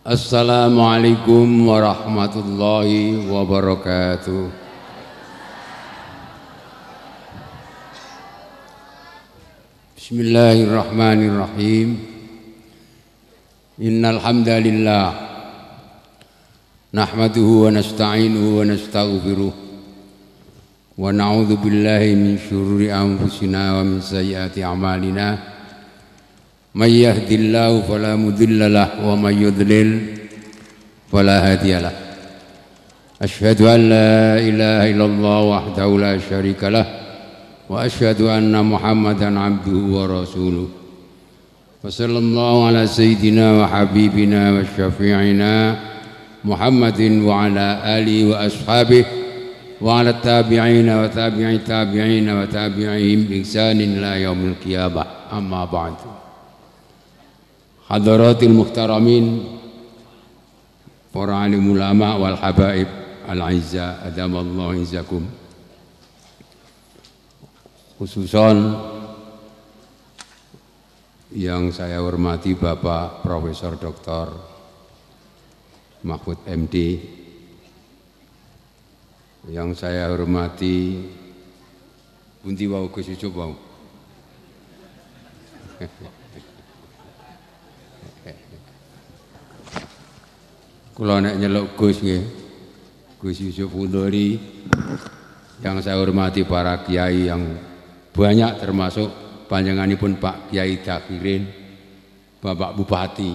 Assalamualaikum warahmatullahi wabarakatuh. Bismillahirrahmanirrahim. Innal hamdalillah nahmaduhu wa nasta'inuhu wa nastaghfiruh wa na'udzu billahi min syururi anfusina wa min sayyiati a'malina. May yahdihillahu fala mudilla lahu wa may yudlil fala hadiya lahu. Asyhadu an la ilaha illallah wahdahu la syarika lah wa asyhadu anna Muhammadan abduhu wa rasuluh. Wa sallallahu ala sayyidina wa habibina wa syafi'ina Muhammadin wa ala alihi wa ashabihi wa ala tabi'ina wa tabi'i tabi'ina wa tabi'ihim bi ihsanin ila yaumil qiyamah. Amma ba'du. Hadaratil muhtaramin, para alim ulama wal habaib al-izza adamallahu izzakum, khususan yang saya hormati Bapak Profesor Dr. Mahfud MD, yang saya hormati Bunti Wau Gus Yusuf Wau, kula nek nyeluk Gus nggih, Gus Yusuf Undori, yang saya hormati para kiai yang banyak, termasuk panjenenganipun Pak Kiai Takirin, Bapak Bupati.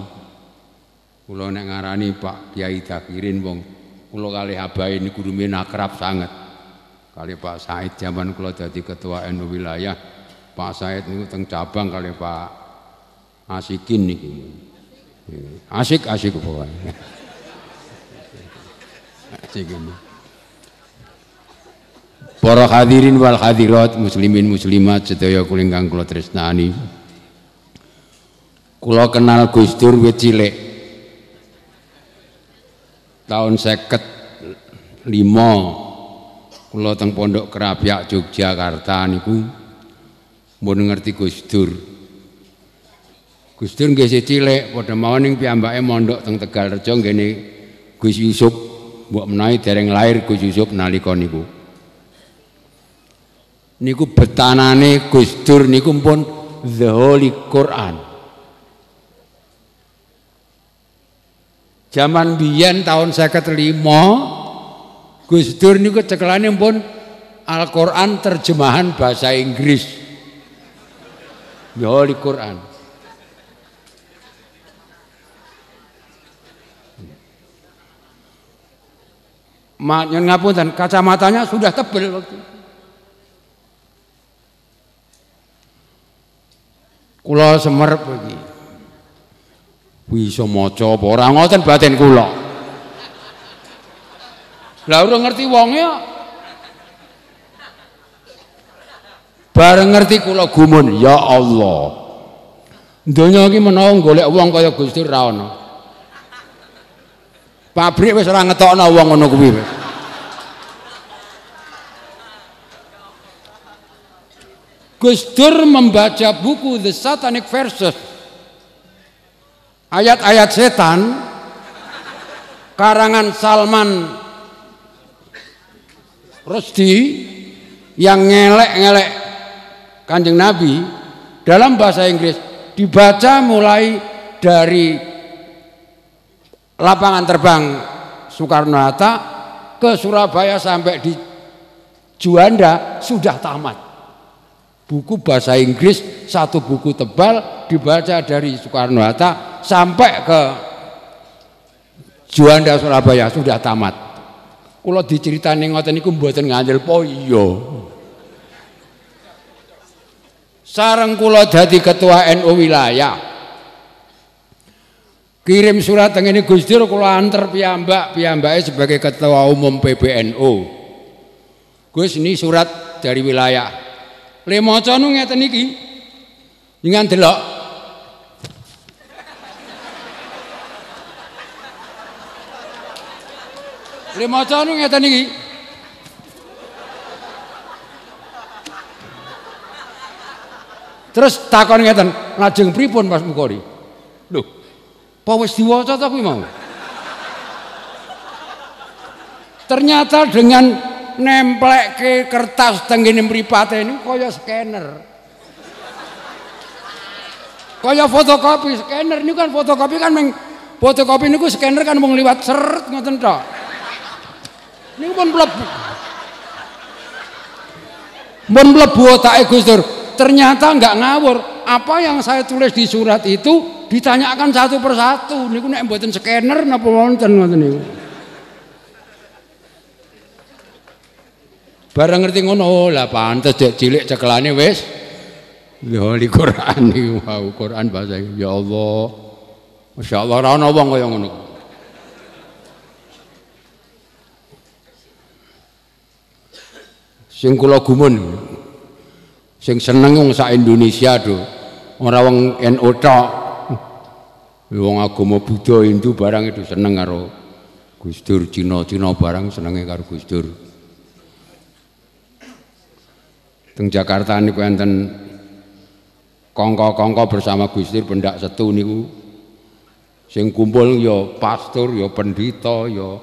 Kula nek ngarani Pak Kiai Takirin wong kula kalih abahe niku rumiyin akrab sanget. Kalih Pak Said zaman kula dadi ketua NU wilayah, Pak Said niku teng cabang kalih Pak Asyikin niki. Asik pokoknya. Para hadirin wal hadirat, muslimin muslimat sedaya kula ingkang kula tresnani. Kula kenal Gus Dur wit cilik. Tahun 55 kula teng Pondok Krapyak Yogyakarta niku mun ngerti Gus Dur. Gus Dur nggih sih cilik, padha mawon ing piyambake mondok teng Tegalrejo nggene Gus Yusuf. Mbok menawi dereng lahir Gus Yusuf nalika niku. Niku betanane Gus Dur niku pun The Holy Quran. Zaman biyen tahun 55 Gus Dur niku cekelane pun Al-Qur'an terjemahan bahasa Inggris. The Holy Quran. Nyon ngapunten, kacamatanya sudah tebel waktu itu. Kula semerep iki. Bisa maca apa ora ngoten batin kula. Lah urung ngerti wonge kok. Bareng ngerti kula gumun, ya Allah. Donya iki menawa golek wong kaya Gusti ra ana. Pabrik wis ora ngetokno wong ngono kuwi wis. Gus Dur membaca buku The Satanic Verses. Ayat-ayat setan karangan Salman Rushdie yang ngelek-ngelek Kanjeng Nabi dalam bahasa Inggris dibaca mulai dari lapangan terbang Soekarno-Hatta ke Surabaya sampai di Juanda sudah tamat. Buku bahasa Inggris satu buku tebal dibaca dari Soekarno-Hatta sampai ke Juanda Surabaya sudah tamat. Kula diceritani ngoten niku mboten ngandel po iya. Sareng kula dadi ketua NU wilayah. Kirim surat tengene Gus Dur kula anter piyambake sebagai ketua umum PBNO. Gus ini surat dari wilayah. Le maca nu ngeten iki. Jenengan delok. Le maca nu ngeten iki. Terus takon ngeten, lajeng pripun Mas Mukori? Lho Powes diwaca ta kuwi mau. Ternyata dengan nemplek ke kertas tenggene mripate ini kaya scanner. Kaya fotokopi, scanner ini kan fotokopi kan meng fotokopi niku scanner kan mung liwat seret ngoten tok. Niku pun mlebu otake Gus Dur. Ternyata nggak ngawur, apa yang saya tulis di surat itu ditanyakan satu persatu. Niku nek mboten scanner napa wonten ngoten niku. Barang ngerti ngono, lah pantes dek cilik cekelane wis lali Quran niku, wow, Quran bahasa iki. Ya Allah. Masyaallah ora ana wong kaya ngono. Sing kula gumun sing seneng wong sak Indonesia do, ora wong NU tok. Wong agama Buddha Hindu barang itu seneng karo Gus Dur, Cina-Cina barang senenge karo Gus Dur. Teng Jakarta niku enten kongko-kongko bersama Gus Dur pendak setu niku. Sing kumpul ya pastor, ya pendhita, ya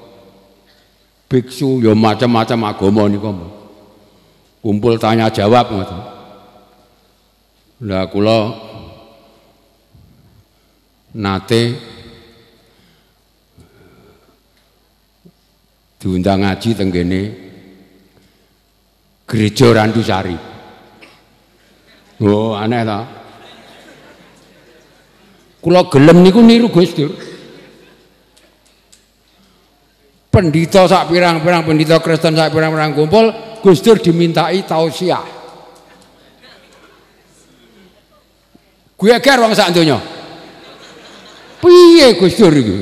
biksu, ya macam-macam agama niku. Kumpul tanya jawab ngoten. Lah kula nate diundang ngaji teng kene Gereja Randusari. Oh, aneh ta? Kula gelem niku niru Gus Dur. Pendhita sak pirang-pirang pendhita Kristen sak pirang-pirang kumpul, Gus Dur dimintai tausiah. Kuwi ger wong sak donya. Piye Gus Dur iki?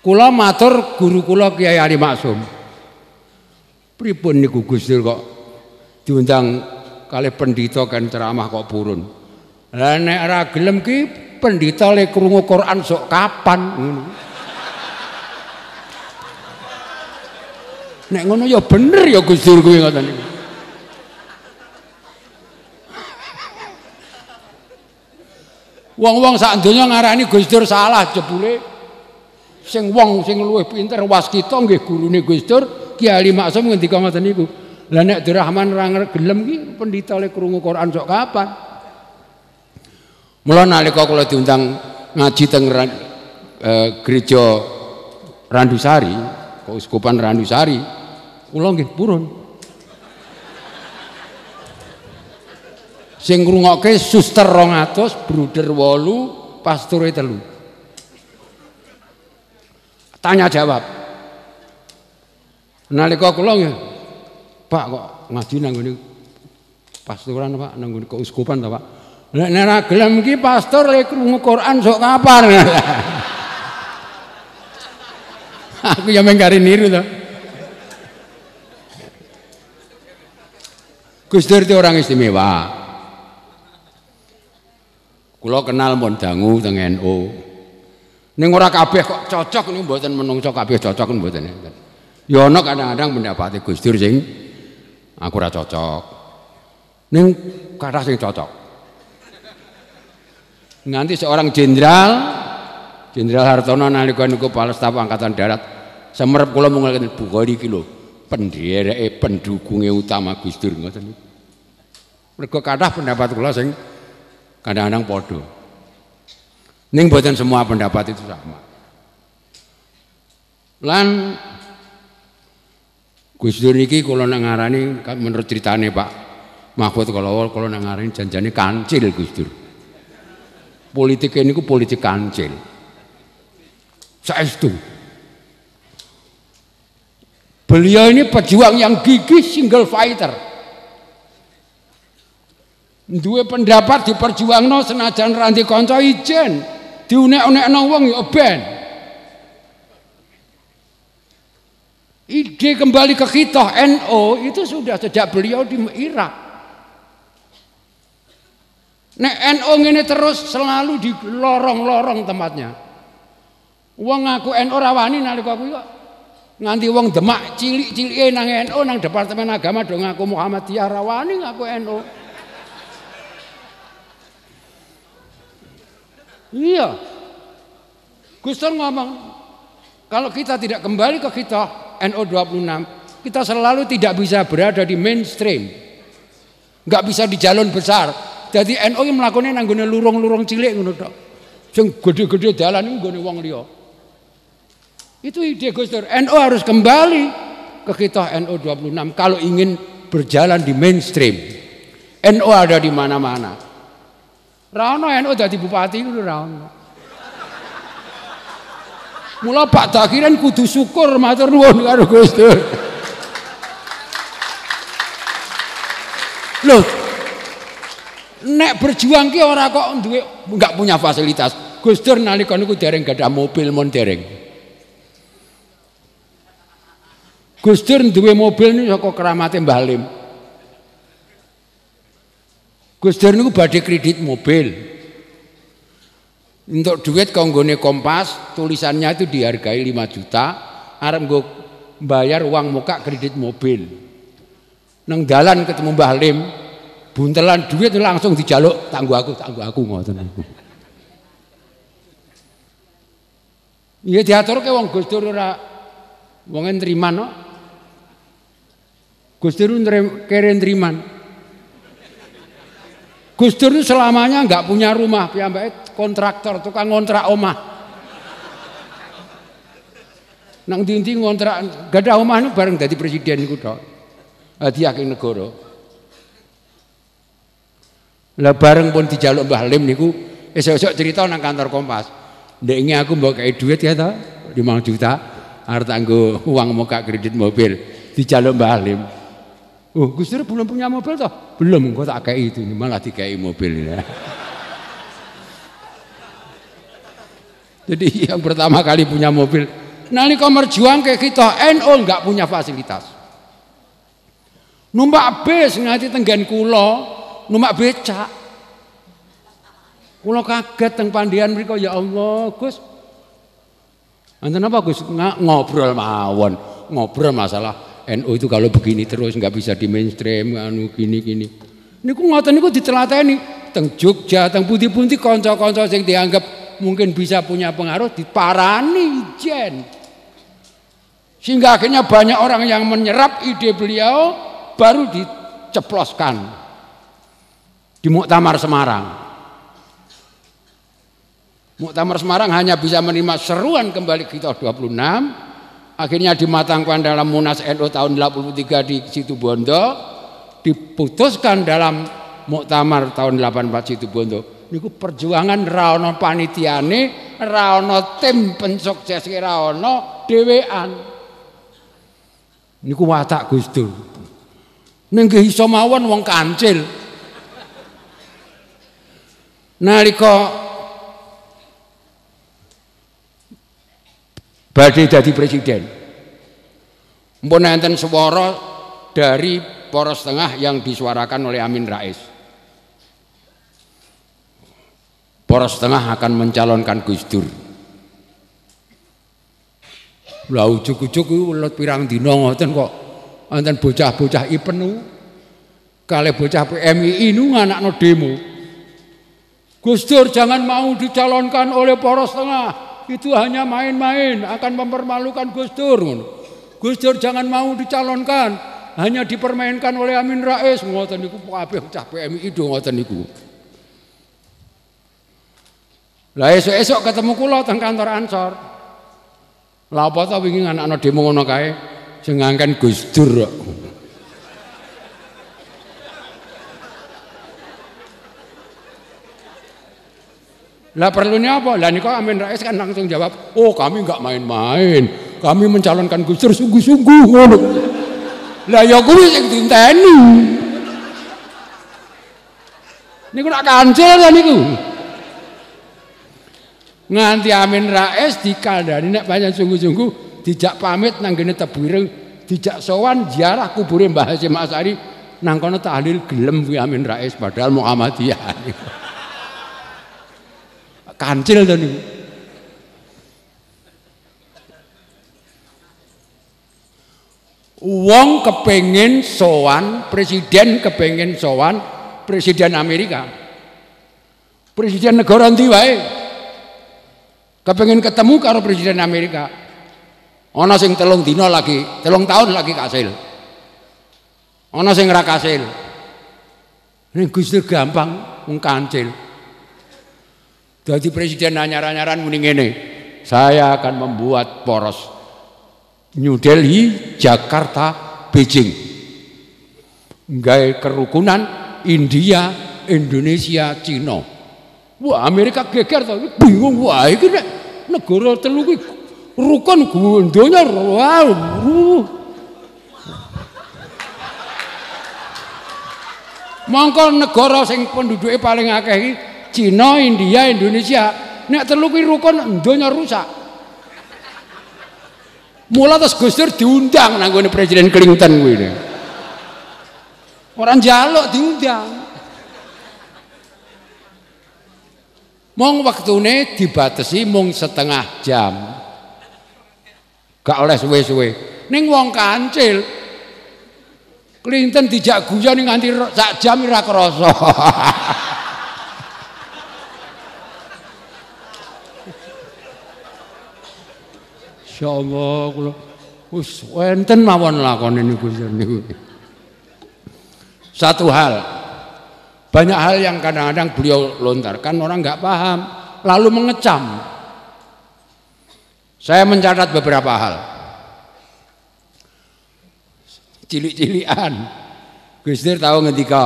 Kula matur guru kula Kyai Ali Maksum. Pripun niku Gus Dur kok diundang kalih pendhita kan ceramah kok purun. Lah nek ora gelem ki pendhita le krungu Quran sok kapan ngono. Nek ngono ya bener ya Gus Dur kuwi ngoten niku. Wong-wong sak donya ngarani Gus Dur salah jebule. Sing wong sing luwih pinter waskita nggih gurune Gus Dur, Kyai Ali Maksum ngendika ngoten niku. Lah nek Durrahman ora gelem ki pendhita le krungu Quran sok kapan. Mula nalika kula diundang ngaji teng Gereja Randusari, Kauskupan Randusari, kula nggih purun. Sing ngrungokke suster 200, bruder 8, pastore 3. Tanya jawab. Nalika kula nggih, Pak kok ngaji nang ngene pasturan Pak, nang ngene Kauskupan ta Pak? Nek ora gelem iki pastor lek krungu Quran sok kapan. Aku ya mengkari niru to. Gus Dur itu orang istimewa. Kula kenal mon dangu teng NU. Ning ora kabeh kok cocok niku mboten menungso kabeh cocok mboten. Ya ana kadang-kadang pendapat Gus Dur sing aku ora cocok. Ning kathah sing cocok. Nganti seorang Jenderal Hartono nalika niku Kepala Staf Angkatan Darat semerep kula mungkin Bukhari iki lho pendereke pendukunge utama Gus Dur ngoten niku. Mergo kathah pendapat kula sing kadang-kadang padha. Ning mboten semua pendapat itu sama. Lan Gus Dur niki kula nang ngarani menurut ceritane Pak Mahfud kala nang ngarani janjane kancil Gus Dur. Politik ini ku politik kancil. Saestu. Beliau ini pejuang yang gigih, single fighter. Duwe pendapat diperjuangno senajan ranti kanca ijen, diunek-unekno wong ya ben. Ide kembali ke kita NU itu sudah sejak beliau di Irak. Nek NU ngene terus selalu di lorong-lorong tempatnya. Wong aku NU ora wani nalika kuwi kok nganti wong Demak cilik-cilike nang NU nang Departemen Agama do ngaku Muhammadiyah ora wani ngaku NU. Iya. Gus Dur ngomong, kalau kita tidak kembali ke kita NU 26, kita selalu tidak bisa berada di mainstream. Nggak bisa di jalan besar. Jadi NU yang melakukannya nanggone lurung-lurung cilik ngono tok. Sing gede-gede dalan iku nggone wong liya. Itu ide Gus Dur. NU harus kembali ke kita NU 26 kalau ingin berjalan di mainstream. NU ada di mana-mana. Ra ono NU dadi bupati ngono ra ono. Mula Pak Takirin kudu syukur matur nuwun karo Gus Dur. Loh, nek berjuang ki ora kok duwe enggak punya fasilitas. Gus Dur nalika niku dereng gadah mobil mon dereng. Gus Dur duwe mobil niku saka keramate Mbah Liem. Gus Dur niku badhe kredit mobil. Untuk duit konggone Kompas, tulisannya itu dihargai 5 juta, arep nggo bayar uang muka kredit mobil. Nang dalan ketemu Mbah Liem, buntelan duit langsung dijaluk, tangguh aku ngoten niku. Iya diaturke wong Gus Dur ora wong entriman kok. Gus Dur kere entriman. Gus Dur itu selamanya nggak punya rumah, piyambake kontraktor, tukang ngontrak omah. Nang ndi-ndi ngontrak, gadah omah niku bareng dadi presiden niku tok. Hadiah ing negara. Lah bareng pun dijaluk Mbah Liem niku, esuk-esuk cerita nang kantor Kompas. Ndekne aku mbok kei duit ya ta, 5 juta arep nggo uang muka kredit mobil, dijaluk Mbah Liem. Oh, Gus Dur belum punya mobil toh? Belum, kok tak kei itu, malah dikei mobil ya. Jadi yang pertama kali punya mobil, nalika merjuang kayak kita, NU nggak punya fasilitas. Numpak bis nganti Tenggan Kulo, numpak becak. Kulo kaget teng Pandian mriko, ya Allah, Gus. Anten apa Gus? Ngobrol mawon, ngobrol masalah NU itu kalau begini terus nggak bisa di mainstream anu gini-gini. Niku ngoten niku ditelateni teng Jogja, teng pundi-pundi kanca-kanca sing dianggap mungkin bisa punya pengaruh diparani jen. Sehingga akhirnya banyak orang yang menyerap ide beliau baru diceploskan di Muktamar Semarang. Muktamar Semarang hanya bisa menerima seruan kembali kita 26. Akhirnya dimatangkan dalam Munas NU tahun 83 di Situbondo, diputuskan dalam Muktamar tahun 84 Situbondo. Niku perjuangan ra ono panitiane, ra ono tim pensukses, ra ono dhewean. Niku watak Gus Dur. Ning nggih iso mawon wong kancil. Nalika badai jadi presiden mpun enten swara dari poros tengah yang disuarakan oleh Amien Rais. Poros tengah akan mencalonkan Gus Dur. Lah ujuk-ujuk ulet pirang dina ngoten kok enten bocah-bocah IPENU kalih bocah PMII nu nganakno demo. Gus Dur jangan mau dicalonkan oleh poros tengah. Itu hanya main-main, akan mempermalukan Gus Dur. Gus Dur jangan mau dicalonkan, hanya dipermainkan oleh Amien Rais. Ngoten niku kabeh cah PMI do ngoten niku. Lah esuk-esuk ketemu kula teng kantor Ansor. Lah apa ta wingi anak-anak demo ngono kae sing ngangken Gus Dur. Lah perlunya apa? Lah niku Amien Rais kan langsung jawab, "Oh, kami enggak main-main. Kami mencalonkan Gus Dur sungguh-sungguh." Ngono. Lah ya kuwi sing ditenteni. Niku nak kancil ya niku. Nganti Amien Rais dikandani nek banyak sungguh-sungguh dijak pamit nang gene Tebu Ireng, dijak sowan ziarah kubure Mbah Hasyim Asari nang kono tahlil gelem kuwi Amien Rais padahal Muhammadiyah. Kancil tadi. Wong kepengen sowan, presiden kepengen sowan, presiden Amerika, presiden negara ndi wae Kepengen ketemu karo presiden Amerika. Ana sing 3 dina lagi, 3 tahun lagi kasil. Ana sing ora kasil. Ning Gus Dur gampang mung kancil. Dadi presiden anyar-anyaran muni ngene. Saya akan membuat poros New Delhi, Jakarta, Beijing. Gawe kerukunan India, Indonesia, Cina. Wah, Amerika geger to, bingung wae iki nek negara telu kuwi rukun gondonya wow. Mongko negara sing penduduke paling akeh iki Cina, India, Indonesia. Nek telu kuwi rukun donya rusak. Mula terus Gus Dur diundang nang gone presiden Clinton kuwi. Orang jaluk diundang. Mong waktune dibatasi mung 1/2 jam. Gak oleh suwe-suwe. Ning wong kancil. Clinton dijak guyon nganti sak jam ora krasa. Insyaallah kula wis enten mawon lakone niku niku. Satu hal, banyak hal yang kadang-kadang beliau lontarkan, orang nggak paham lalu mengecam. Saya mencatat beberapa hal cilik-cilikan. Gus Dur tahu ngendika,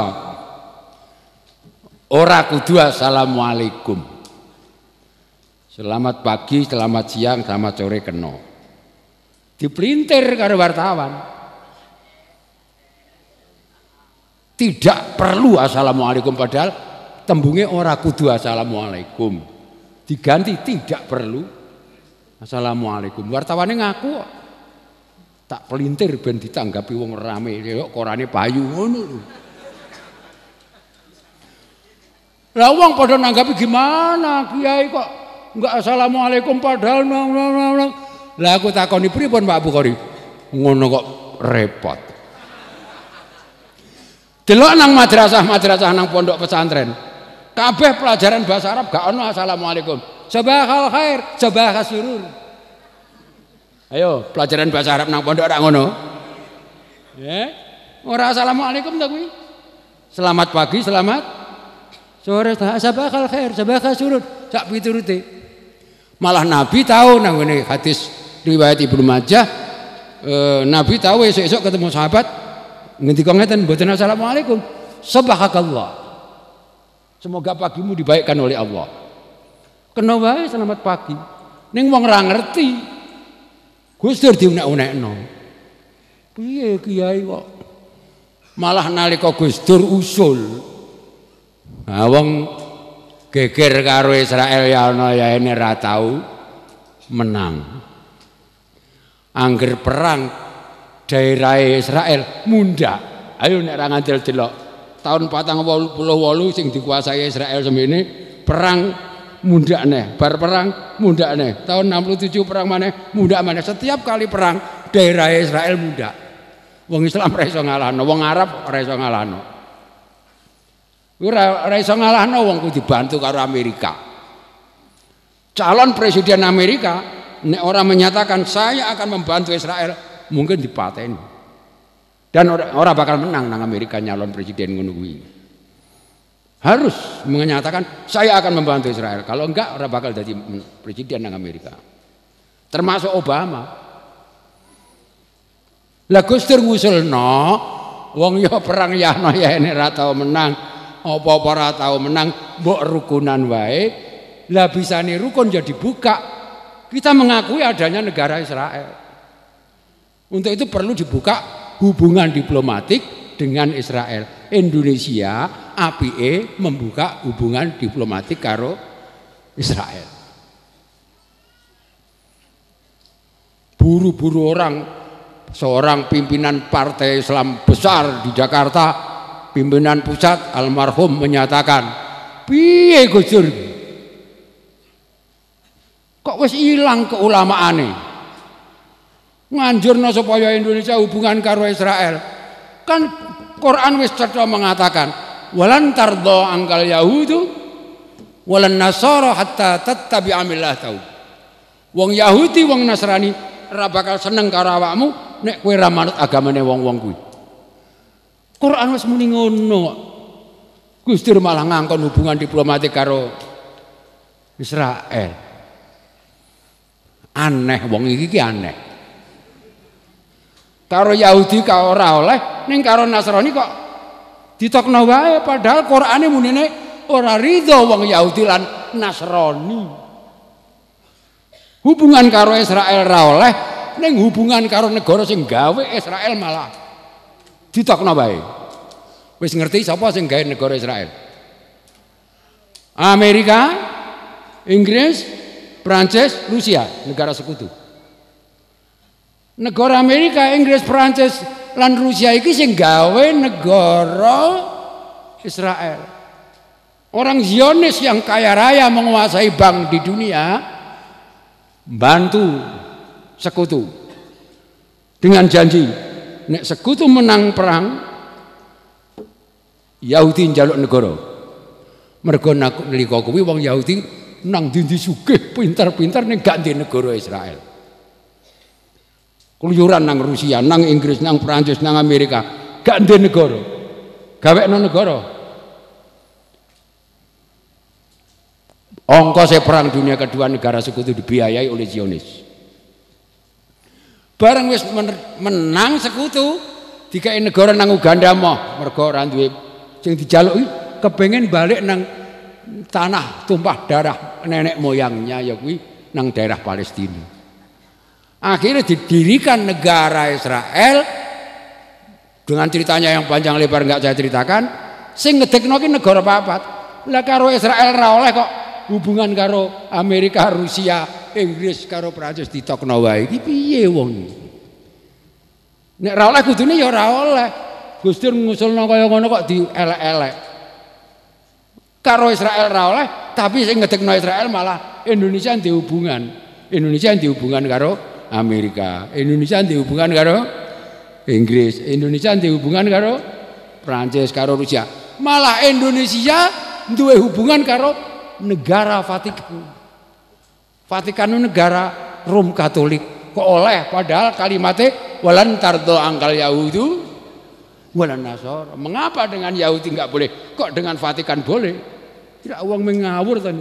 ora kudu assalamualaikum, selamat pagi, selamat siang, selamat sore kena. Diprintir karo wartawan, tidak perlu assalamualaikum, padahal tembunge ora kudu assalamualaikum, diganti tidak perlu assalamualaikum. Wartawane ngaku tak pelintir ben ditanggapi wong rame, yo korane payu ngono lho. Lah wong padha nanggapi gimana kiai kok enggak assalamualaikum padahal nang. Lah aku takoni pripun Pak Bukhari? Ngono kok repot. Delok nang madrasah-madrasah nang pondok pesantren. Kabeh pelajaran bahasa Arab gak ono assalamualaikum. Sabahal khair, sabah surur. Ayo, pelajaran bahasa Arab nang pondok ora ngono. Ya. Ora assalamualaikum ta kuwi. Selamat pagi, selamat sore, sabahal khair, sabah surur. Sak piturute. Malah Nabi tahu nang ngene hadis riwayat Ibnu Majah, Nabi tahu esuk-esuk ketemu sahabat ngendika ngeten mboten assalamualaikum, subhanakallah. Semoga pagimu dibaikkan oleh Allah. Kena wae selamat pagi. Ning wong ora ngerti. Gus Dur diunek-unekno. Piye kiai kok malah nalika Gus Dur usul. Ha wong geger karo Israel ya ana yaene ra tau menang. Angger perang daerah Israel munda. Ayo nek ra ngandel delok tahun 1948 sing dikuasai Israel semene perang munda neh, bar perang munda neh, tahun 1967 perang maneh munda maneh. Setiap kali perang daerah Israel munda. Wong Islam ora iso ngalahno, wong Arab ora iso ngalahno. Ora iso ngalahno wong kudu dibantu karo Amerika. Calon presiden Amerika nek ora menyatakan saya akan membantu Israel, mungkin dipateni dan orang bakal menang nang Amerika nyalon presiden ngono kuwi. Harus menyatakan saya akan membantu Israel, kalau enggak orang bakal jadi presiden nang Amerika, termasuk Obama. Lah Gus Dur ngusulno wong ya perang ya ana ya nek ora tau menang, apa-apa ora tau menang, mbok rukunan wae. Lah bisane rukun jadi buka, kita mengakui adanya negara Israel. Untuk itu perlu dibuka hubungan diplomatik dengan Israel. Indonesia APE membuka hubungan diplomatik karo Israel. Buru-buru orang, seorang pimpinan partai Islam besar di Jakarta, pimpinan pusat almarhum menyatakan, "Piye Gus Dur? Kok wis ilang keulamaane?" Nganjurna supaya Indonesia hubungan karo Israel. Kan Quran wis cerita mengatakan, "Walan tardo angkal Yahudu walan nasara hatta tattabi'a millatahum." Wong Yahudi, wong Nasrani ora bakal seneng karo awakmu nek kowe ora manut agamane wong-wong kuwi. Quran wis muni ngono. Gus Dur malah ngangkon hubungan diplomatik karo Israel. Aneh wong iki aneh. Karo Yahudi karo ora oleh, ning karo Nasrani kok ditokno wae padahal Qur'ane munine ora ridho wong Yahudi lan Nasrani. Hubungan karo Israel ra oleh, ning hubungan karo negara sing gawe Israel malah ditokno wae. Wis ngerti sapa sing gawe negara Israel? Amerika, Inggris, Prancis, Rusia, negara sekutu. Negara Amerika, Inggris, Prancis lan Rusia iki sing gawe negara Israel. Orang Zionis yang kaya raya menguasai bank di dunia bantu sekutu dengan janji nek sekutu menang perang Yahudi njaluk negara mergo nalika kuwi wong Yahudi nang ndi-ndi sugih pintar-pintar ning gak ndek negara Israel keluyuran nang Rusia nang Inggris nang Prancis nang Amerika gak ndek negara gawekno negara ongkose perang dunia kedua negara sekutu dibiayai oleh Zionis. Bareng wis menang sekutu dikai negara nang Uganda mah mergo ora duwe sing dijaluki kepengin balik nang tanah tumpah darah nenek moyangnya ya kuwi nang daerah Palestina. Akhirnya didirikan negara Israel dengan ceritanya yang panjang lebar enggak saya ceritakan sing ngedekno ki negara papat. Lah karo Israel ra oleh kok hubungan karo Amerika, Rusia, Inggris karo Prancis ditokno wae iki piye wong iki. Nek ra oleh kudune ya ora oleh. Gus Dur ngusulno kaya ngono kok dielek-elek. Karo Israel ra oleh, tapi sing ngedekno Israel malah Indonesia ndek hubungan. Indonesia ndek hubungan karo Amerika, Indonesia ndek hubungan karo Inggris, Indonesia ndek hubungan karo Prancis karo Rusia. Malah Indonesia duwe hubungan karo negara Vatikan. Vatikan itu negara Rom Katolik kok oleh padahal kalimatnya walan tardo angkal Yahudu walan Nasor. Mengapa dengan Yahudi nggak boleh kok dengan Vatikan boleh? Tidak uang mengawur tadi.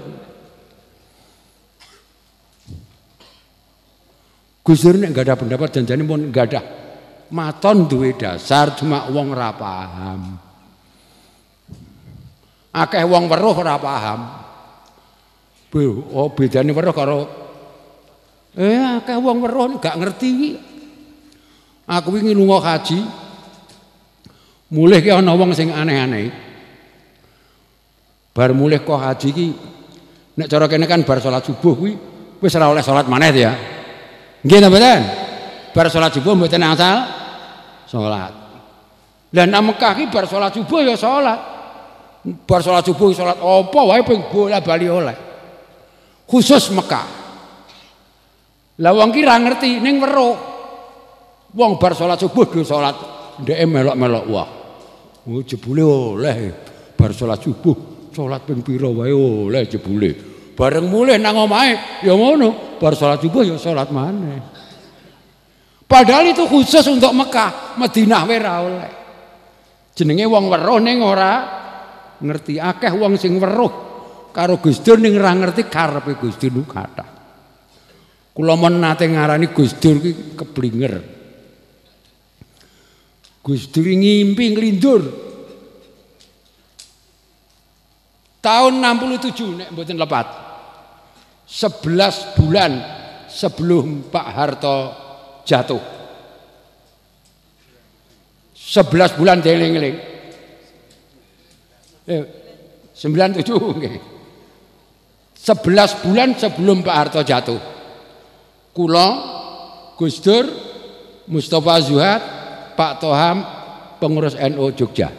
Gus Dur nek nggak ada pendapat janjane pun nggak ada maton duwe dasar cuma uang rapaham akeh uang weruh rapaham. Oh bedane weruh karo akeh wong weruh gak ngerti iki. Aku wingi lunga haji. Mulih ki ana wong sing aneh-aneh. Bar mulih kok haji ki nek cara kene kan bar salat subuh kuwi wis ora oleh salat maneh ya. Nggih ta mboten? Bar salat subuh mboten asal salat. Lah nang Mekah ki bar salat subuh ya salat. Bar salat subuh salat apa wae ping bola bali oleh. Khusus Mekah. Lah wong ki ra ngerti ning weruh. Wong bar salat subuh do salat ndeke melok-melok wah. Oh jebule oleh bar salat subuh, salat ping pira wae oleh jebule. Bareng mulih nang omahe ya ngono, bar salat subuh ya salat maneh. Padahal itu khusus untuk Mekah, Madinah wae ra oleh. Jenenge wong weruh ning ora ngerti akeh wong sing weruh. Karo Gus Dur ning ra ngerti karepe Gus Dur ku kathah. Kula men nate ngarani Gus Dur ki keblinger. Gus Dur ngimpi nglindur. Tahun 67 nek mboten lepat. 11 bulan sebelum Pak Harto jatuh. 11 bulan dieling-eling. 97 nggih. 11 bulan sebelum Pak Harto jatuh. Kula, Gus Dur, Mustafa Zuhad, Pak Toham, pengurus NU Jogja.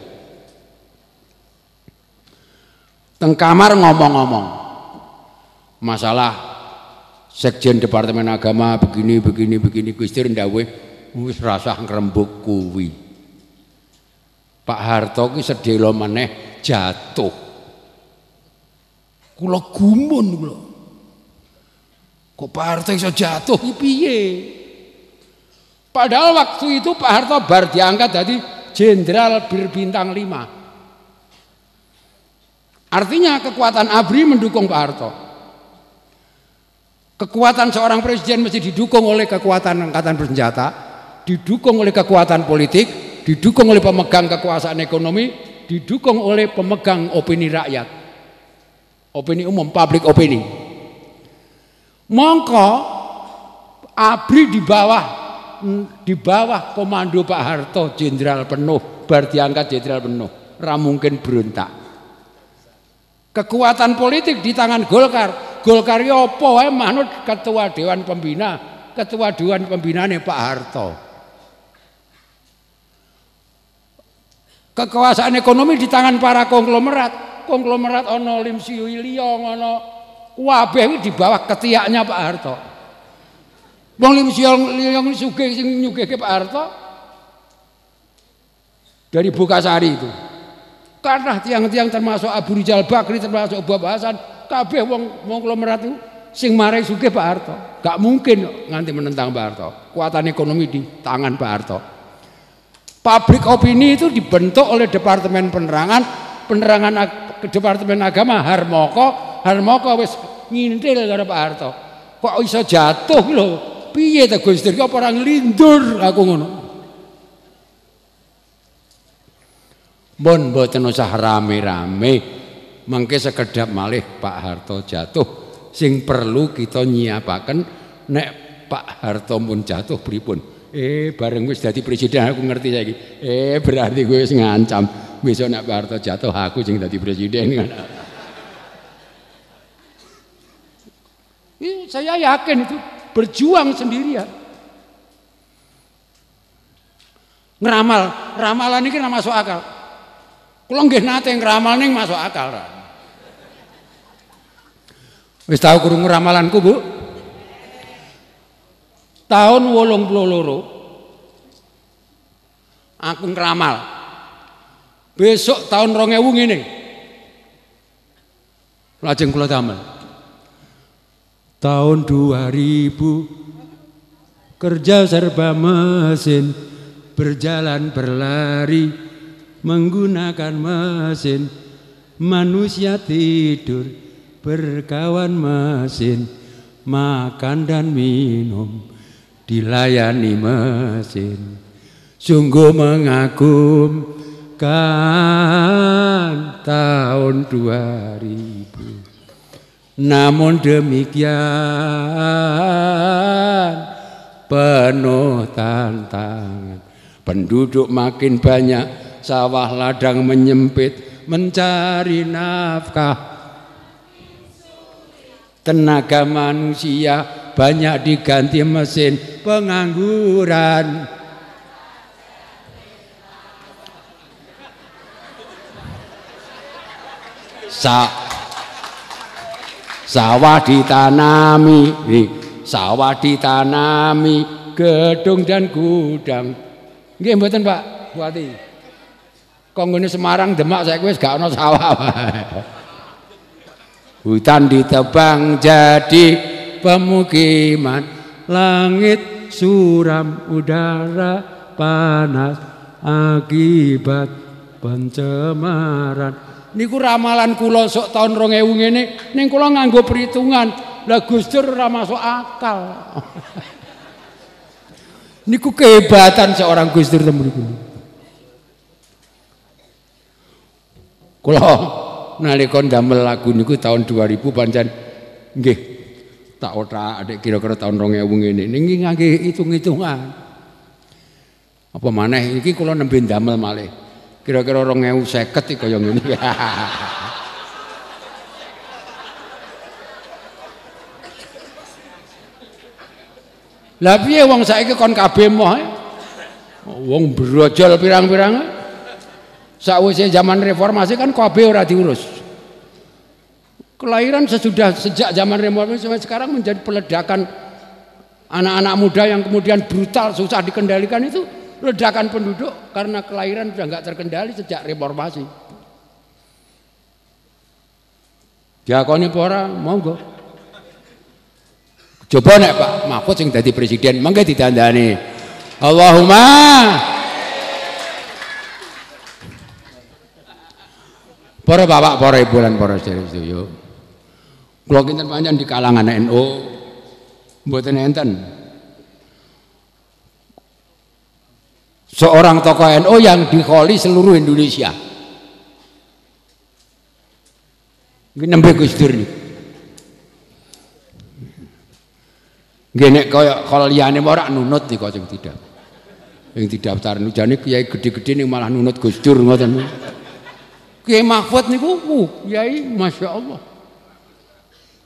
Teng kamar ngomong-ngomong masalah Sekjen Departemen Agama begini Gus Dur ndawuh wis rasah ngrembug kuwi. Pak Harto ki sedhela meneh jatuh. Kula gumun kula. Kok Pak Harto bisa jatuh piye? Padahal waktu itu Pak Harto bar diangkat jadi jenderal berbintang 5. Artinya kekuatan ABRI mendukung Pak Harto. Kekuatan seorang presiden mesti didukung oleh kekuatan angkatan bersenjata, didukung oleh kekuatan politik, didukung oleh pemegang kekuasaan ekonomi, didukung oleh pemegang opini rakyat, opini umum, public opini. Mongko ABRI di bawah komando Pak Harto jenderal penuh, bar diangkat jenderal penuh, ra mungkin berontak. Kekuatan politik di tangan Golkar. Golkar ya apa wae manut ketua dewan pembina, ketua dewan pembinane Pak Harto. Kekuasaan ekonomi di tangan para konglomerat. Konglomerat ana Liem Sioe Liong, ana kabeh di bawah ketiaknya Pak Harto. Wong Liem Sioe Liong sugih sing nyugihke Pak Harto dari Bukasari itu. Karena tiang-tiang termasuk Abu Rizal Bakri, termasuk Bapak Hasan, kabeh wong konglomerat itu sing marai sugih Pak Harto. Gak mungkin nganti menentang Pak Harto. Kekuatan ekonomi di tangan Pak Harto. Pabrik opini itu dibentuk oleh Departemen Penerangan ke Departemen Agama Harmoko wis ngintil karo Pak Harto. Kok iso jatuh lho? Piye ta Gus Dur kok ora nglindur aku ngono. Mun mboten usah rame-rame, mengke sekedap malih Pak Harto jatuh. Sing perlu kita nyiapaken nek Pak Harto mun jatuh pripun. Bareng wis dadi presiden aku ngerti saiki. Berarti gue wis ngancam besok nek Pak Harto jatuh aku sing dadi presiden kan. Saya yakin itu berjuang sendirian. Ngeramal, ramalan ini kan masuk akal. Kalau nggih nate ngeramal ning masuk akal. Wis tau krungu ramalanku, Bu? Tahun 82 aku ngeramal. Besok tahun 2000 ngene. Lajeng kula damel. Tahun 2000 kerja serba mesin, berjalan berlari menggunakan mesin, manusia tidur berkawan mesin, makan dan minum dilayani mesin. Sungguh mengagumkan tahun 2000. Namun demikian penuh tantangan. Penduduk makin banyak, sawah ladang menyempit, mencari nafkah. Tenaga manusia banyak diganti mesin, pengangguran. Sawah ditanami, gedung dan gudang. Nggih mboten Pak Bupati. Konggone Semarang Demak saiki wis gak ana sawah. Hutan ditebang jadi pemukiman, langit suram, udara panas akibat pencemaran. Niku ramalan kula sok tahun 2000 ngene ning kula nganggo perhitungan. Lah Gus Dur ora masuk akal. Niku kehebatan seorang Gus Dur temen niku. Kula nalika ndamel lagu niku tahun 2000 pancen nggih tak otak adek kira-kira tahun 2000 ngene niki ngangge hitung-hitungan. Apa maneh iki kula nembe ndamel malih. Kira-kira 2050 iki kaya ngene. Lah piye wong saiki kon kabeh moh. Wong brojol pirang-pirang. Sakwise zaman reformasi kan kabeh ora diurus. Kelahiran sejak zaman reformasi sampai sekarang menjadi peledakan anak-anak muda yang kemudian brutal, susah dikendalikan itu. Ledakan penduduk karena kelahiran sudah nggak terkendali sejak reformasi. Diakoni apa ora monggo. Coba nek Pak Mahfud sing dadi presiden mangke ditandani. Allahumma para bapak, para ibu lan para sedherek sedaya. Kula kinten pancen di kalangan NU mboten enten. Seorang tokoh NU yang dikholi seluruh Indonesia. Nggih nembe Gus Dur niki. Nggih nek kaya kala liyane ora nunut nika sing tidak. Sing didaftar jane kiai gede-gede ning malah nunut Gus Dur ngoten. Kiai Mahfud niku kiai Masya Allah.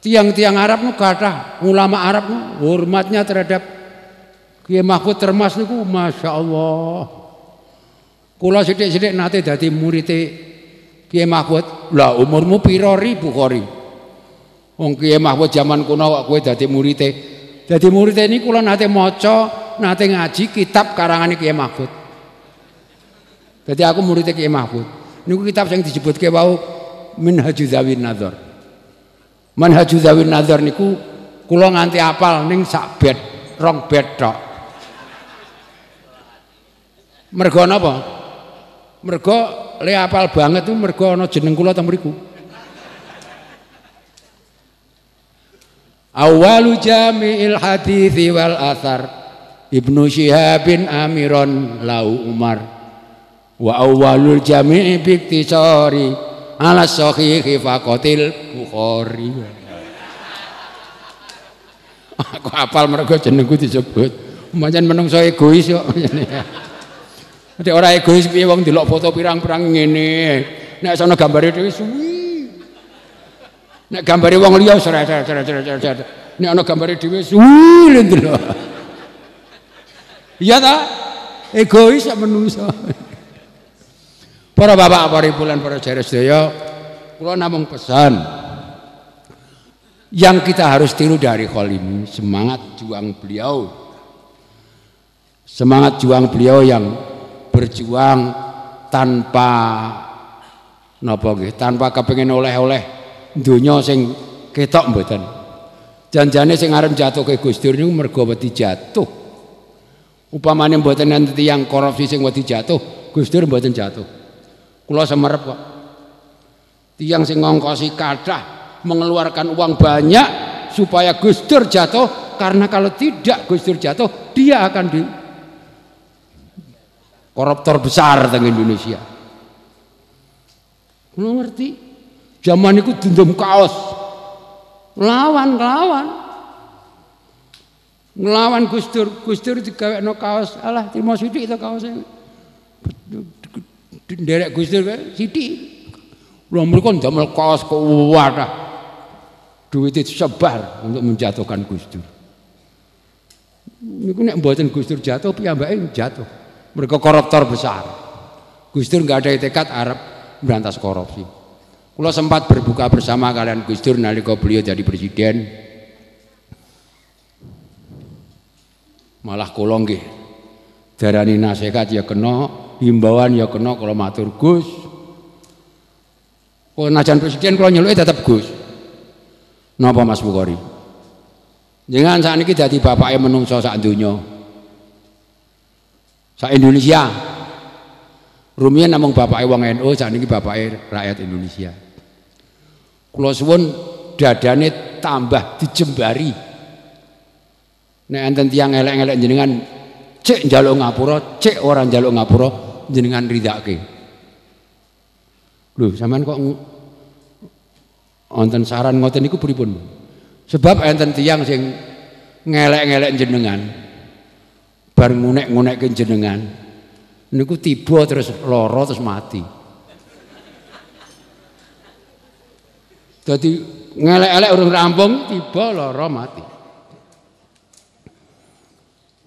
Tiang-tiang Arab nu kathah, ulama Arab nu hormatnya terhadap Kiai Mahfud termasuk niku Masya Allah. Kula sithik-sithik nate dadi murite Kiai Mahfud. Lah umurmu pira ribu kori? Wong Kiai Mahfud zaman kuno kok kowe dadi murite. Dadi murite niku kula nate maca, nate ngaji kitab karangane Kiai Mahfud. Dadi aku murite Kiai Mahfud. Niku kitab yang disebutke wau Minhaju Zawin Nadzor. Minhaju Zawin Nadzor niku kula nganti apal ning sak bed, rong bed tok. Mergo napa? Mergo le apal banget ku mergo ana jeneng kula teng mriku. Awalu jami'il hadithi wal athar Ibnu Syihabin Amiron Lau Umar. Wa awalul jami'i biktisari ala sahihi faqatil Bukhari. Aku hafal mergo jenengku disebut. Pancen menungso egois kok. Nek ora egois piye wong delok foto pirang-pirang ngene. Nek sono gambare dhewe suwi. Nek gambare wong liya seret. Nek ana gambare dhewe suwi lho delok. Iya ta? Egois sak menungso. Para bapak, para ibu lan para sedherek sedaya, kula namung pesan yang kita harus tiru dari Khalim, semangat juang beliau yang berjuang tanpa napa nggih, tanpa kepengin oleh-oleh donya sing ketok mboten. Janjane sing arep jatuhke Gus Dur niku mergo wedi jatuh. Upamane mboten enten tiyang korupsi sing wedi jatuh, Gus Dur mboten jatuh. Kula semerep kok. Tiang sing ngongkosi kathah mengeluarkan uang banyak supaya Gus Dur jatuh, karena kalau tidak Gus Dur jatuh, dia akan di koruptor besar teng Indonesia. Kula ngerti. Zaman iku dendam kaos. Nglawan Gus Dur, Gus Dur digawekno kaos. Alah, trimo sithik to kaose. Nderek Gus Dur sithik. Lha mriko ndamel kaos kuwat. Duit itu sebar untuk menjatuhkan Gus Dur. Niku nek mboten Gus Dur jatuh, piyambake jatuh. Mereka koruptor besar. Gus Dur enggak ada tekad arep berantas korupsi. Kula sempat berbuka bersama kalian Gus Dur nalika beliau jadi presiden. Malah kula nggih darani nasihat ya kena, himbauan ya kena, kalau matur Gus. Kalau najan presiden kalau nyeluki tetap Gus. Napa Mas Bukhari? Jangan saat ini dadi bapake menungso sak donya. Sak Indonesia. Rumiyin namung bapake wong NU, saat ini bapake rakyat Indonesia. Kula suwun dadane tambah dijembari. Nek enten tiyang elek-elek jenengan cek njaluk ngapura, cek orang njaluk ngapura. Jenengan ridake. Lho, sampean kok wonten saran ngoten niku pripun? Sebab enten tiyang sing ngelek-ngelek jenengan, bar ngunek-ngunekke jenengan. Niku tiba terus lara terus mati. Dadi ngelek-elek urung rampung, tiba lara mati.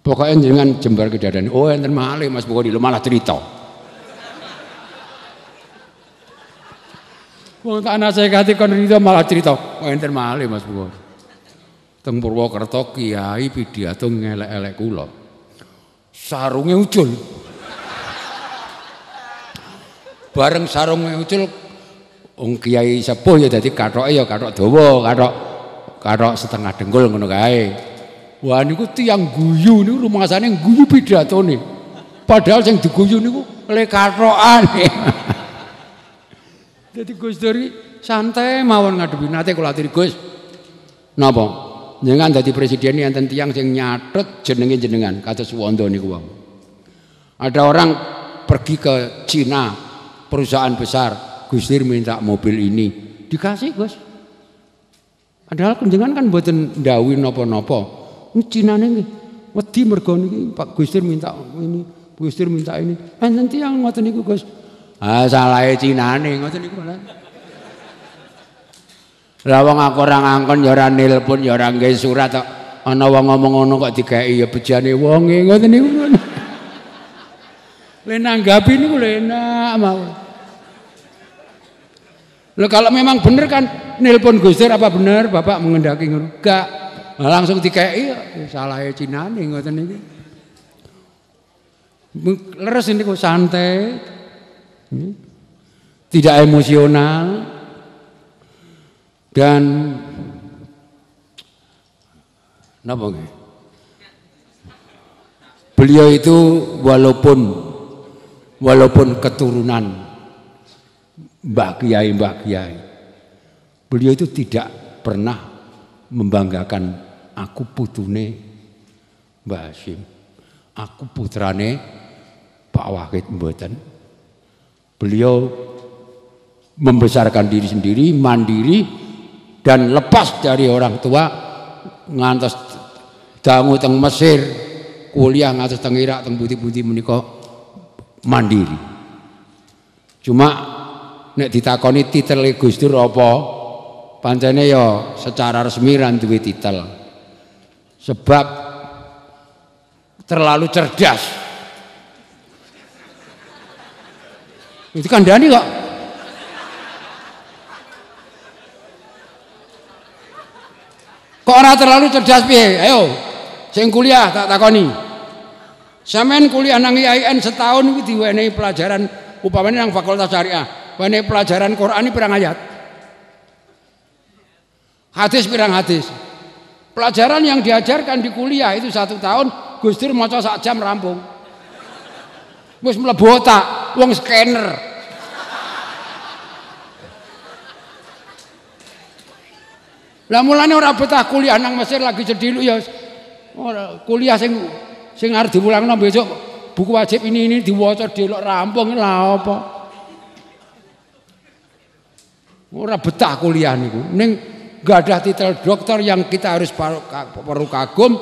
Pokoknya jangan jembar ke dadane. Oh, enten malih Mas Bukhari, lu malah cerita. Wong tak nasihati kon rido malah cerita. Oh, enten malih Mas Bukhari. Teng Purwokerto kiai pidhato ngelek-elek kula. Sarunge ucul. Bareng sarunge ucul, wong kiai sepuh ya dadi kathoke ya kathok dawa, kathok karo setengah dengkul ngono kae. Wah niku tiyang guyu niku rumangsane guyu pidatone. Padahal sing diguyu niku le kathokane. Dadi Gus Dur santai mawon ngadepi. Nate kula aturi Gus. Napa? Jenengan dadi presiden enten tiyang sing nyatet jenenge jenengan kados Juanda niku wau. Ada orang pergi ke Cina, perusahaan besar, Gus Dur minta mobil ini, dikasih Gus. Padahal jenengan kan mboten ndawuhi napa-napa. Cina niki wedi mergo niki Pak Gus Dur minta ini, Gus Dur minta ini. Enten tiyang ngoten niku Gus. Ah salahe Cinane ngoten niku malah. Lah wong aku ora ngangkon ya ora nelpon ya ora nggae surat kok. Ana wong ngomong ngono kok digawe ya bejane wonge ngoten niku. Le nanggapi niku lho enak mawon. Lho kalau memang bener kan nelpon Gus Dur apa bener Bapak menghendaki ngono? Enggak. Nah, langsung dikeki salahe Cinane ngoten niku. Leres niku santai. Tidak emosional dan napa nggih? Beliau itu walaupun keturunan Mbah Kiai, beliau itu tidak pernah membanggakan aku putune Mbah Hasyim, aku putrane Pak Wahid mboten. Beliau membesarkan diri sendiri, mandiri dan lepas dari orang tua, ngantos dangu teng Mesir, kuliah ngantos teng Irak, teng putih-putih menika mandiri. Cuma nek ditakoni titel Gus Dur apa? Pancene ya secara resmi ra duwe titel. Sebab terlalu cerdas. Itu kandhani kok. Kok ora terlalu cerdas piye? Ayo sing kuliah tak takoni. Sampeyan kuliah nang IAIN setahun iki diwenehi pelajaran upamanya yang fakultas syariah, wene pelajaran Quran pirang ayat, hadis pirang hadis. Pelajaran yang diajarkan di kuliah itu satu tahun, Gus Dur maca sak jam rampung. Wis mlebu otak, wong scanner. Lah mulane ora betah kuliah nang Mesir lagi cedhilu ya. Kuliah sing arep diwulangno besok. Buku wajib ini diwaca delok rampung lha apa. Ora betah kuliah niku. Ning gadah titel dokter yang kita harus perlu kagum.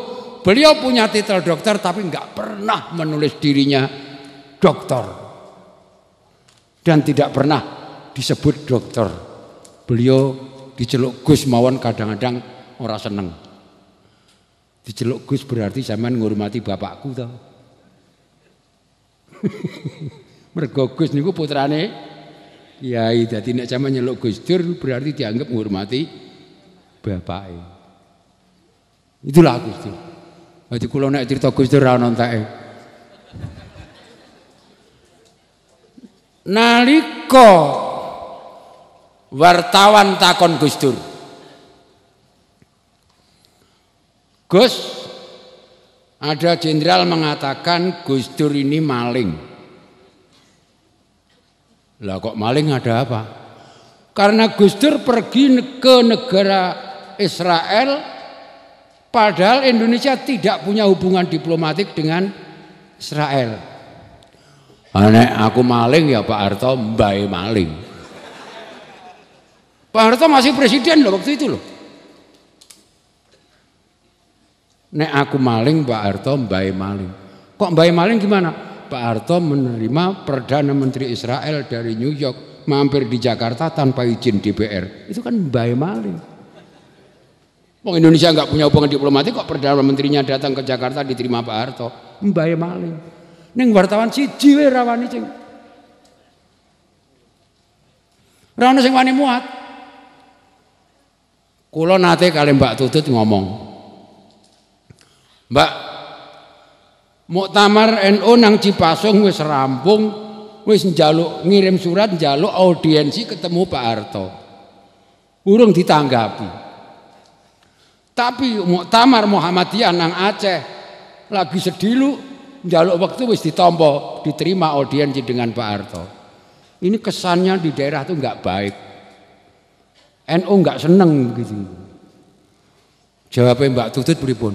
Beliau punya titel dokter tapi enggak pernah menulis dirinya dokter. Dan tidak pernah disebut dokter. Beliau diceluk Gus mawon kadang-kadang ora seneng. Diceluk Gus berarti sampean ngurmati bapakku to. Mergo Gus niku putrane Kiai, dadi nek sampeyan nyeluk Gus Dur berarti dianggap menghormati bapake. Itulah Gus Dur. Dadi kula nek crita Gus Dur ra ono enteke. Nalika wartawan takon Gus Dur, Gus, ada jenderal mengatakan Gus Dur ini maling. Lah kok maling ada apa? Karena Gus Dur pergi ke negara Israel, padahal Indonesia tidak punya hubungan diplomatik dengan Israel. Nek aku maling ya Pak Harto, mbae maling. Pak Harto masih presiden loh waktu itu loh. Nek aku maling Pak Harto mbae maling. Kok mbae maling gimana? Pak Harto menerima Perdana Menteri Israel dari New York mampir di Jakarta tanpa izin DPR. Itu kan mbae maling. Wong Indonesia nggak punya hubungan diplomatik kok Perdana Menterinya datang ke Jakarta diterima Pak Harto. Mbae maling. Ning wartawan siji wae rawani sing. Ora ono sing wani muat. Kula nate kali Mbak Tutut ngomong. Mbak, Muktamar NU nang Cipasung wis rampung, wis njaluk ngirim surat njaluk audiensi ketemu Pak Harto. Urung ditanggapi. Tapi muktamar Muhammadiyah nang Aceh lagi sedilu njaluk waktu wis ditampa, diterima audiensi dengan Pak Harto. Ini kesannya di daerah tuh nggak baik. NU nggak seneng gitu. Jawabnya Mbak Tutut pripun?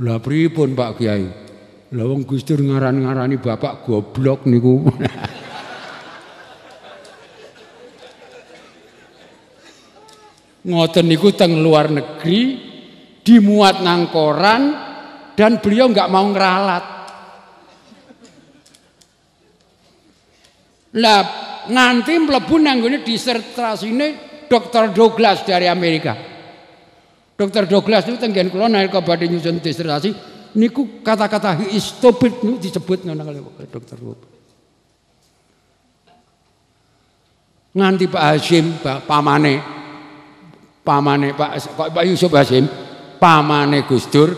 Lah pripun Pak Kiai? Lah wong Gus Dur ngaran-ngarani bapak goblok niku. Ngoten niku teng luar negeri dimuat nang koran dan beliau nggak mau ngeralat. Lah nanti mlebu nang ngene disertasine dokter Douglas dari Amerika. Dokter Douglas itu tenggen kula nalika badhe nyusun disertasi niku kata-kata he is stupid niku disebut ngono kali dokter. Nganti Pak Hasyim, pamane Pak Yusuf Hasyim, pamane Gus Dur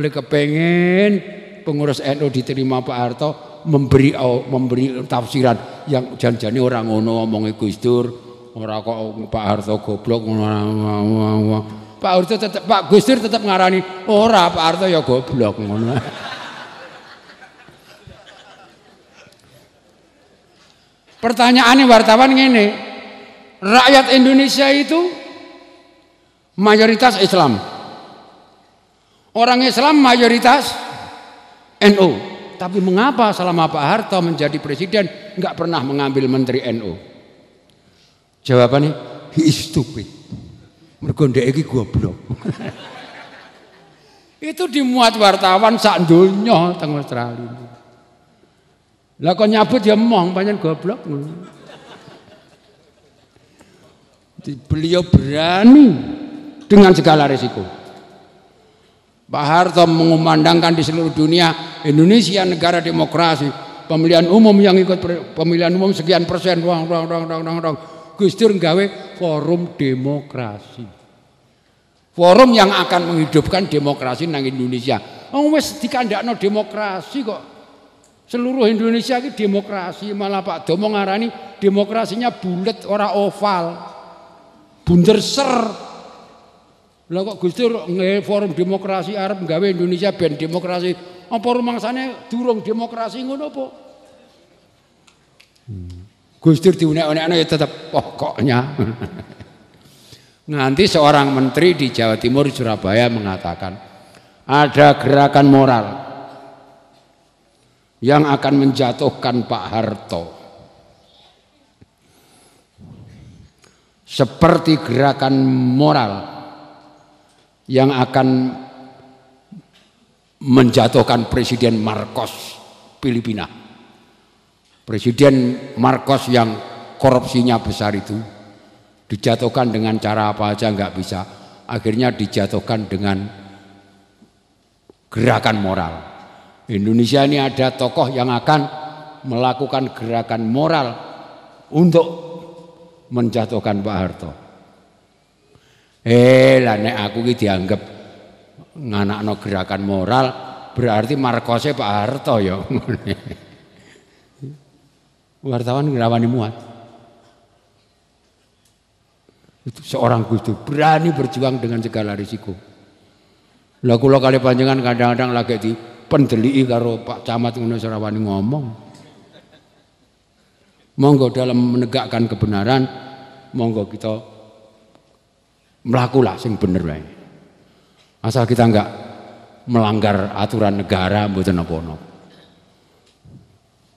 oleh kepengin pengurus NU diterima Pak Harto memberi tafsiran yang janjane orang ngono omonge Gus Dur, ora kok Pak Harto goblok ngono. Pak Harto tetap, Pak Gus Dur tetap ngarani ora Pak Harto ya goblok ngono. Pertanyaannya wartawan ngene, rakyat Indonesia itu mayoritas Islam. Orang Islam mayoritas NU. Tapi mengapa selama Pak Harto menjadi presiden nggak pernah mengambil menteri NU? Jawabannya, he is stupid. Mergo ndek iki goblok. Itu dimuat wartawan sak donya teng Australia. Lah kok nyabut ya mong pancen goblok. Beliau berani dengan segala risiko. Pak Harto mengumandangkan di seluruh dunia, Indonesia negara demokrasi, pemilihan umum yang ikut pemilihan umum sekian persen dong. Gus Dur nggawe forum demokrasi, forum yang akan menghidupkan demokrasi nang Indonesia. Oh wes dikandakno demokrasi kok, seluruh Indonesia ini demokrasi, malah Pak Domo ngarani demokrasinya bulat ora oval, bunder ser. Lah kok Gus Dur nggawe forum demokrasi arep nggawe Indonesia ben demokrasi, apa rumangsane durung demokrasi ngono apa? Gus Dur diunek-unekno ya tetap pokoknya. Nanti seorang menteri di Jawa Timur Surabaya mengatakan ada gerakan moral yang akan menjatuhkan Pak Harto. Seperti gerakan moral yang akan menjatuhkan Presiden Marcos Filipina. Presiden Marcos yang korupsinya besar itu dijatuhkan dengan cara apa aja nggak bisa, akhirnya dijatuhkan dengan gerakan moral. Indonesia ini ada tokoh yang akan melakukan gerakan moral untuk menjatuhkan Pak Harto. Lah nek aku iki dianggap nganakno gerakan moral berarti Marcosnya Pak Harto ya. Wartawan ngerawani muat. Itu seorang Gus Dur berani berjuang dengan segala risiko. Lah kula kali panjenengan kadang-kadang lagi dipendeliki karo Pak Camat ngono serawani ngomong. Monggo dalam menegakkan kebenaran, monggo kita melakulah sing bener wae. Asal kita enggak melanggar aturan negara mboten napa-napa.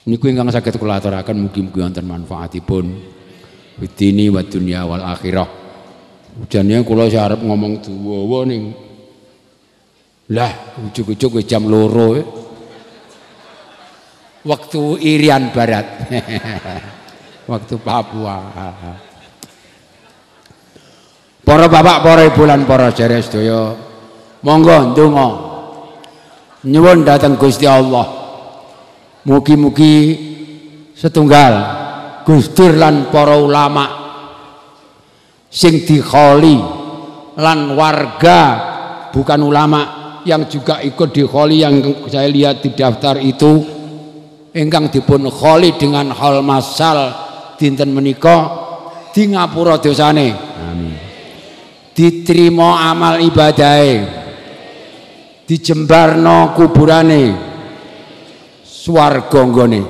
Niku ingkang saged kula aturaken mugi-mugi wonten manfaatipun widini wa dunya wal akhirah. Jane kula sing arep ngomong duwawa ning. Lah ujug-ujug wis jam 2 waktu Irian Barat. Waktu Papua. Para bapak, para ibu lan para sedherek sedaya, monggo ndonga. Nyuwun dhateng Gusti Allah. Mugi-mugi setunggal Gus Dur lan para ulama sing dikholi lan warga bukan ulama yang juga ikut dikholi yang saya lihat di daftar itu ingkang dipun kholi dengan hal masal dinten menika di Ngapura dosane. Amin. diterima amal ibadai, dijembarno kuburane, swarga nggone.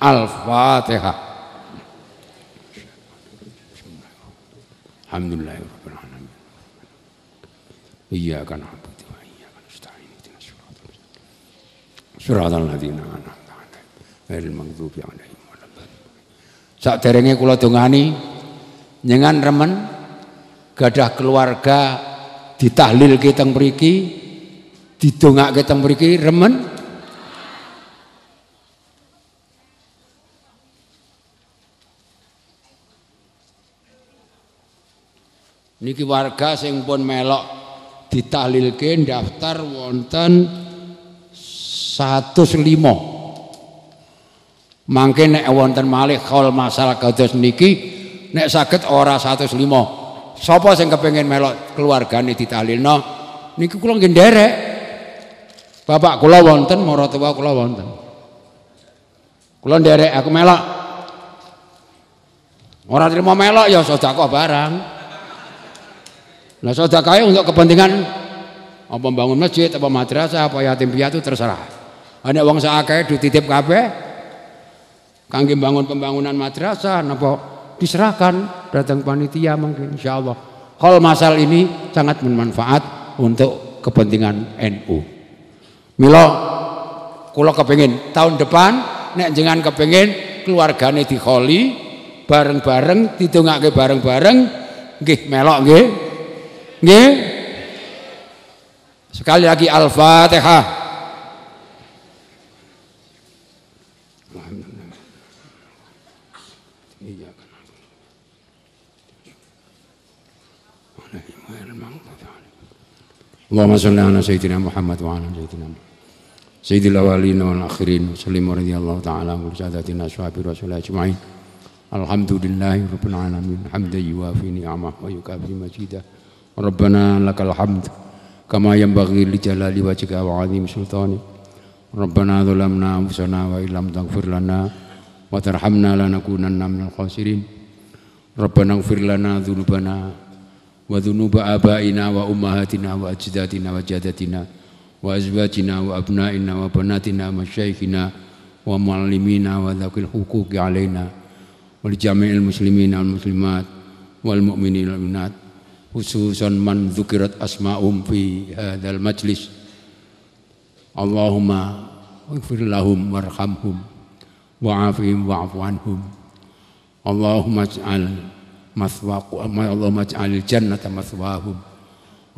Al-Fatihah. Alhamdulillahirabbil alamin. Iyyaka na'budu wa iyyaka nasta'in. Ihdinas siratal mustaqim. Siratal ladzina an'amta 'alaihim, maghdubi 'alaihim waladdallin. Saderenge kula dongani njenengan remen gadah keluarga ditahlil ke teng mriki, didongake teng mriki remen. Niki warga sing pun melok ditahlilke daftar wonten 105. Mangke nek wonten malih kaul masalah kados niki nek saged ora 105. Sapa sing kepengin melok keluargane ditahlilno niki kula nggih nderek. Bapak kula wonten, maratuwa kula wonten. Kula nderek aku melok. Ora trimo melok ya sedekah barang. Nah, sedekah untuk kepentingan apa bangun masjid, apa madrasah, apa yatim piatu terserah. Ana wong sak akeh dititip kabeh kangge bangun pembangunan madrasah napa diserahkan datang panitia mangke insyaallah. Hal masal ini sangat bermanfaat untuk kepentingan NU. Mila kula kepengin tahun depan nek jenengan kepengin keluargane dikholi bareng-bareng didongake bareng-bareng nggih melok nggih. Nggih. Sekali lagi Al-Fatihah. Alhamdulillah. Iya kan. Allahumma shalli ala sayyidina Muhammad wa ala sayyidina Sayyidil awwalin wal akhirin. Sallallahu radhiyallahu ta'ala wa sadatina ashabi rasulillah ajmain. Alhamdulillahirabbil alamin. Hamdan yuwafi ni'amahu wa yukafi majidah. Rabbana lakal hamd kama yanbaghi li jalali wajhika wa 'azimi sultanik. Rabbana zalamna anfusana wa illam taghfir lana wa tarhamna lanakunanna minal khasirin. Rabbana ighfir lana dzunubana wa dzunuba abaina wa ummahatina wa ajdadina wa jaddatina wa azwajina wa abnaina wa banatina wa syaikhina wa muallimina wa dzakil huquqi alaina wal jami'il muslimina wal muslimat wal mu'minina wal minat khususan man dzukirat asma'um fi hadzal majlis. Allahumma ighfir lahum warhamhum wa'afihim wa'fu anhum. Allahumma ij'al maswaqahum, Allahumma ij'al jannata maswahum.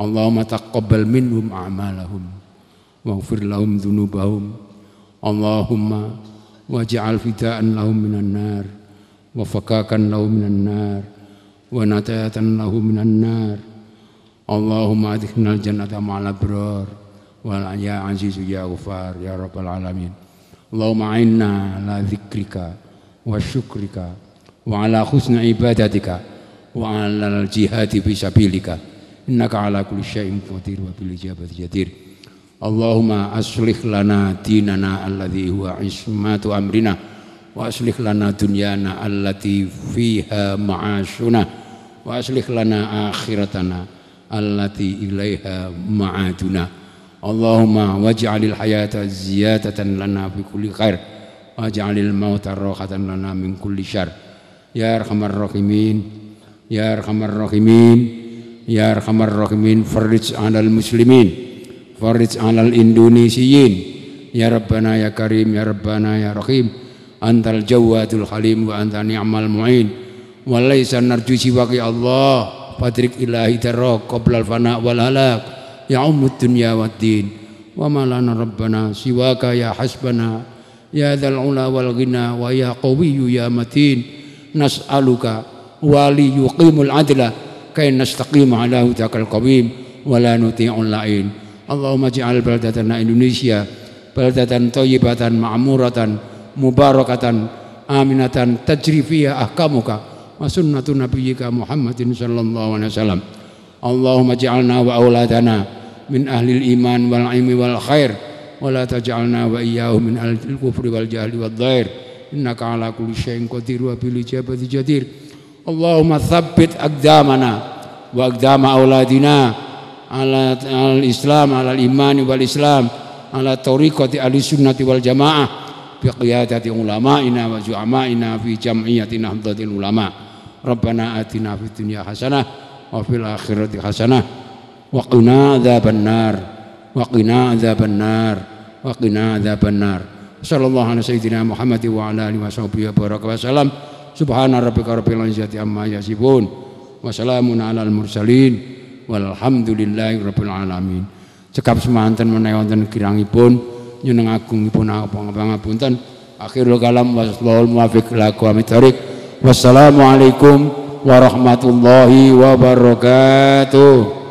Allahumma taqabbal minhum a'malahum waghfir lahum dzunubahum. Allahumma waj'al fida'an lahum minan nar wa fakakan lahum minan nar wa natayatan lahu minan nar. Allahumma adkhilnal jannata ma'al abrar wal ya azizu ya ghafar ya rabbal alamin. Allahumma inna la dzikrika wa syukrika wa ala husni ibadatika wa ala al jihadi fi sabilika innaka ala kulli syai'in qadir wa bil ijabati jadir. Allahumma aslih lana dinana alladhi huwa ismatu amrina wa aslih lana dunyana allati fiha ma'ashuna wa aslih lana akhiratana allati ilaiha ma'aduna. Allahumma waj'alil hayata ziyadatan lana fi kulli khair waj'alil mauta rahatan lana min kulli syarr ya arhamar rahimin ya arhamar rahimin ya arhamar rahimin. Farij 'alal muslimin, farij 'alal indonesiyin ya rabbana ya karim ya rabbana ya rahim. Antal jawadul halim wa anta ni'mal mu'in walaysa narju siwaki Allah patrik ilahi darok qoblal fana wal halak ya ummud dunya waddin wa ma lana rabbana siwaka ya hasbana ya dzal ula wal ghina wa ya qawiyyu ya matin. Nas'aluka wali yuqimul adla kay nastaqim ala hutakal qawim wa la nuti'ul la'in. Allahumma ij'al baldatana Indonesia baldatan thayyibatan ma'muratan mubarakatan aminatan tajri fiha ahkamuka wa sunnatu nabiyyika Muhammadin sallallahu alaihi wasallam. Allahumma ij'alna wa auladana min ahlil iman wal ilmi wal khair wa la taj'alna wa iyyahum min ahlil kufri wal jahli wad dhair innaka ala kulli syai'in qadir wa bil ijabati jadir. Allahumma tsabbit aqdamana wa aqdama auladina ala al-islam ala al-iman wal islam ala tariqati al-sunnati wal jamaah bi qiyadati ulama'ina wa ju'ama'ina fi jam'iyyati Nahdlatul Ulama. Rabbana atina fid dunya hasanah wa fil akhirati hasanah wa qina adzaban nar wa qina adzaban nar wa qina adzaban nar. Sallallahu alaihi sayyidina Muhammad wa ala alihi washabihi wabarakatuh. Subhana rabbika rabbil izzati amma yasifun wa salamun alal mursalin walhamdulillahi rabbil alamin. Cekap semanten menawi wonten kirangipun nyuneng agungipun pangapunten. Akhirul kalam wassalamu muwaffiq lakum wa mithariq. Wassalamualaikum warahmatullahi wabarakatuh.